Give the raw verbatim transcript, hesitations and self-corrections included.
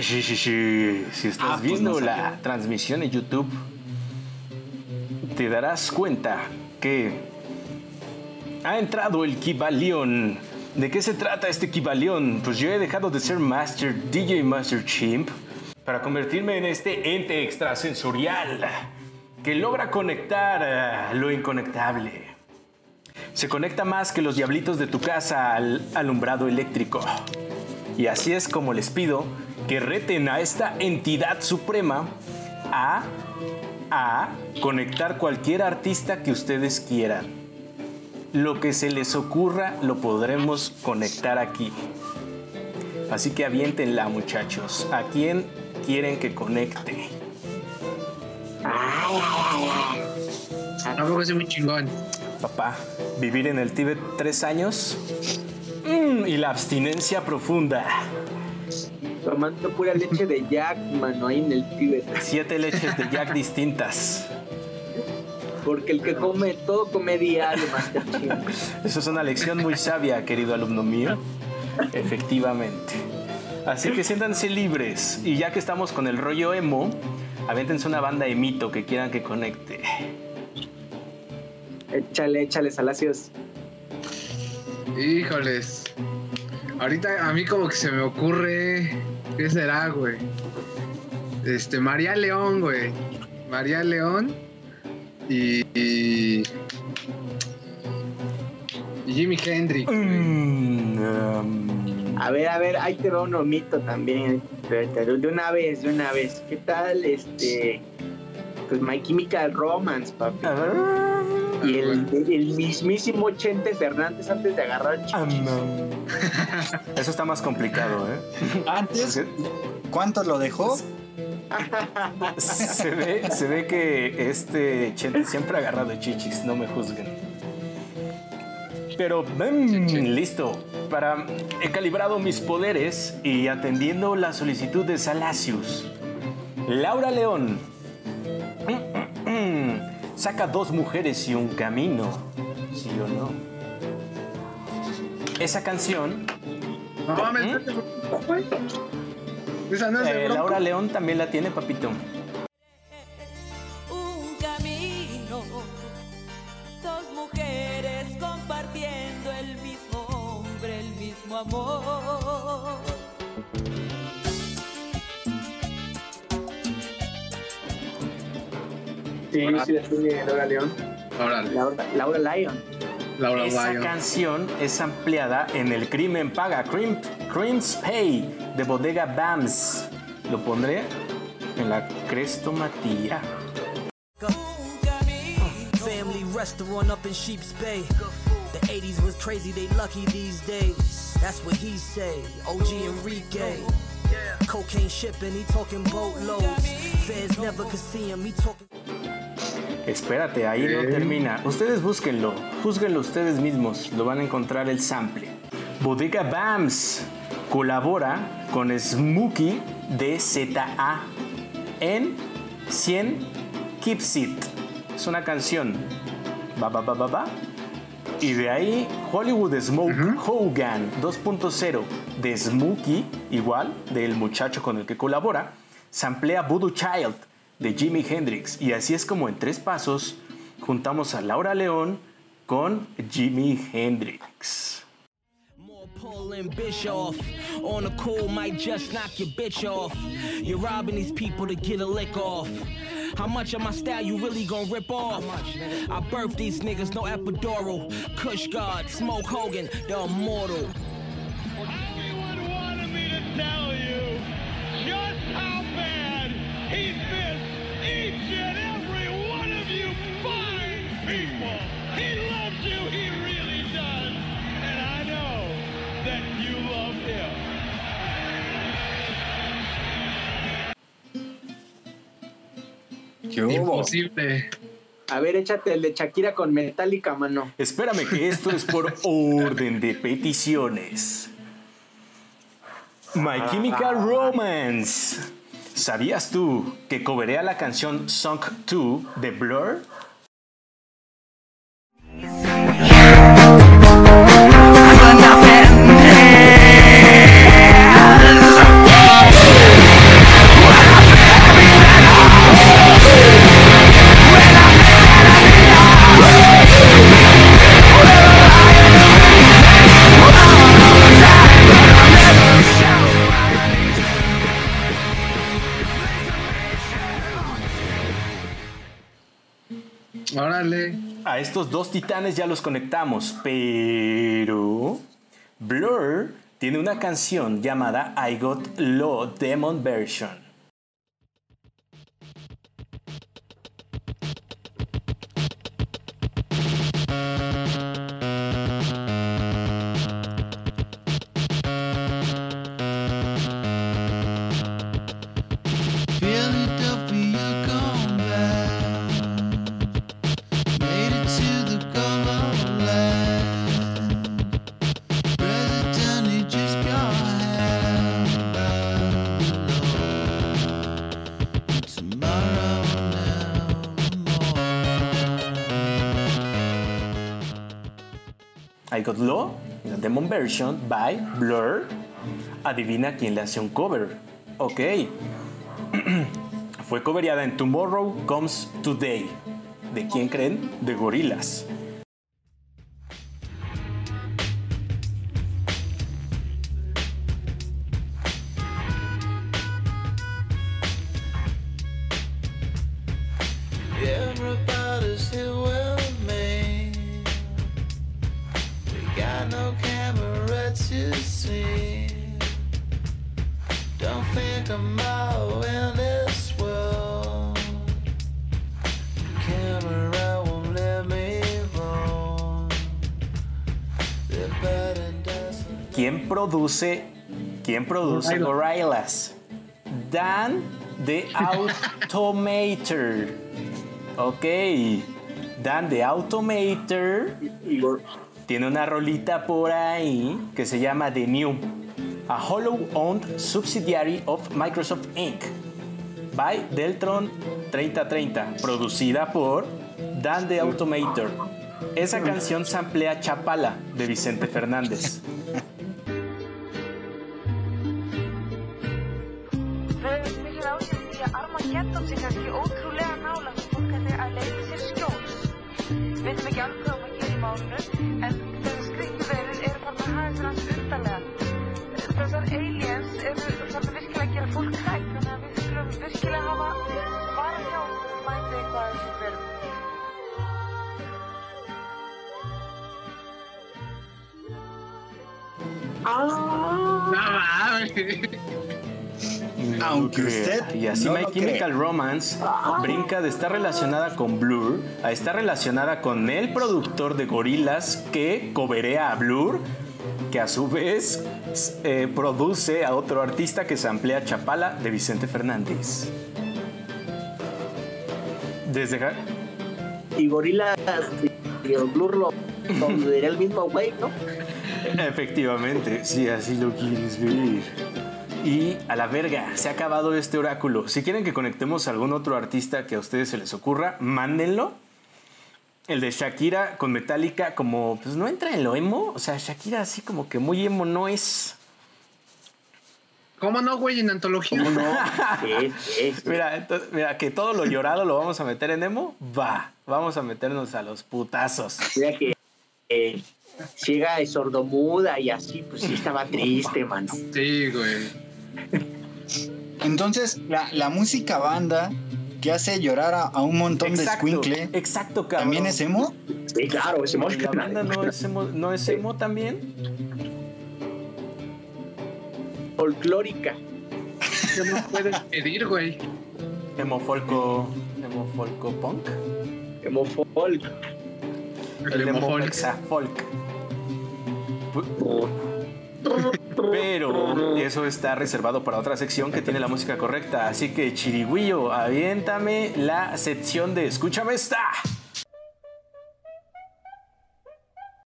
Sí, sí, sí. Si estás ah, viendo pues no la salió. transmisión en YouTube, te darás cuenta que ha entrado el Kivalion. ¿De qué se trata este Kivalion? Pues yo he dejado de ser Master D J Master Chimp para convertirme en este ente extrasensorial que logra conectar lo inconectable. Se conecta más que los diablitos de tu casa al alumbrado eléctrico. Y así es como les pido que reten a esta entidad suprema a, a conectar cualquier artista que ustedes quieran. Lo que se les ocurra lo podremos conectar aquí. Así que aviéntenla, muchachos. ¿A quién quieren que conecte? Tampoco es muy chingón. Papá, vivir en el Tíbet tres años mm, y la abstinencia profunda. Tomando pura leche de Jack, mano, ahí en el Tíbet. Siete leches de Jack distintas. Porque el que come todo come diario, Master Chimp. Eso es una lección muy sabia, querido alumno mío. Efectivamente. Así que siéntanse libres. Y ya que estamos con el rollo emo, avéntense una banda emito que quieran que conecte. Échale, échale, Salacios. Híjoles. Ahorita a mí como que se me ocurre... ¿Qué será, güey? Este, María León, güey. María León y... y Jimi Hendrix. Mm, um... A ver, a ver, ahí te va uno mito también. De una vez, de una vez. ¿Qué tal, este... pues My Chemical Romance, papi? Ah. Y el, el mismísimo Chente Fernández antes de agarrar chichis. Ah, no. Eso está más complicado, ¿eh? Antes, ¿cuánto lo dejó? Se ve, se ve que este Chente siempre ha agarrado chichis, no me juzguen. Pero, mmm, listo. Para, he calibrado mis poderes y atendiendo la solicitud de Salacius, Laura León mm, mm, mm. saca dos mujeres y un camino, ¿sí o no? Esa canción... No, ¿eh? mames, esa no es eh, Laura León también la tiene, papito. Un camino, dos mujeres compartiendo el mismo hombre, el mismo amor. Sí, Hola. sí, de Laura León. Laura León. Laura León. Laura Esa Lion. canción es ampliada en El Crimen Paga, Crimp, Crims Pay, de Bodega Bams. Lo pondré en la crestomatía. Family restaurant up in Sheep's Bay. The eighties was crazy, they lucky these days. That's what he say, O G Enrique. Cocaine shipping, he talking boatloads. Feds never could see him, he talking... Espérate, ahí no termina. Ustedes búsquenlo, júzguenlo ustedes mismos. Lo van a encontrar el sample. Bodega Bams colabora con Smokey de Z A en cien Keeps It. Es una canción. Va, va, va, va, va. Y de ahí Hollywood Smoke, uh-huh. Hogan dos punto cero de Smokey, igual, del muchacho con el que colabora, samplea Voodoo Child de Jimi Hendrix. Y así es como en tres pasos juntamos a Laura León con Jimi Hendrix. How much of my style you really gonna rip off? I birthed these niggas, no epidural. Kush God, Smoke Hogan, the immortal. Everyone wanted me to tell you just how bad he fits each and every one of you fine people. He loves you, he really does. And I know that you love him. Imposible. A ver, échate el de Shakira con Metallica, mano. Espérame, que esto es por orden de peticiones. My Chemical Romance. ¿Sabías tú que coverea la canción Song dos de Blur? A estos dos titanes ya los conectamos, pero Blur tiene una canción llamada I Got Lo Demon Version. I Got Lo, the Demon Version by Blur. Adivina quién le hace un cover. Ok. Fue covereada en Tomorrow Comes Today. ¿De quién creen? De Gorillaz. ¿Quién produce? ¿Quién produce Gorillaz? Dan the Automator. Ok. Dan the Automator tiene una rolita por ahí que se llama The New, a Hollywood-owned subsidiary of Microsoft Incorporated by Deltron treinta treinta, producida por Dan the Automator. Esa canción samplea Chapala de Vicente Fernández. Aunque usted y así no My Chemical Romance brinca de estar relacionada con Blur a estar relacionada con el productor de Gorillaz que coverea a Blur, que a su vez eh, produce a otro artista que samplea Chapala de Vicente Fernández. Desde ja- y Gorillaz y el Blur lo considera el mismo güey, ¿no? Efectivamente, sí, así lo quieres ver. Y a la verga, se ha acabado este oráculo. Si quieren que conectemos a algún otro artista que a ustedes se les ocurra, mándenlo. El de Shakira con Metallica, como, pues no entra en lo emo. O sea, Shakira así como que muy emo no es. ¿Cómo no, güey? En antología. ¿Cómo no? Sí, sí, sí. Mira, entonces, mira, que todo lo llorado lo vamos a meter en emo. Va, vamos a meternos a los putazos. Mira que... Eh. Llega de sordomuda y así, pues sí estaba triste, mano. Sí, güey. Entonces, la, la música banda que hace llorar a, a un montón exacto, de escuincle. Exacto, cabrón. ¿También es emo? Sí, claro, es emo. ¿La banda no es emo, no es emo sí. también? Folclórica. ¿Qué más puedes pedir, güey? Hemofolco. Hemofolco punk. Hemofolk. El demo folk. Pero eso está reservado para otra sección que tiene la música correcta. Así que, Chirigüillo, aviéntame la sección de Escúchame esta.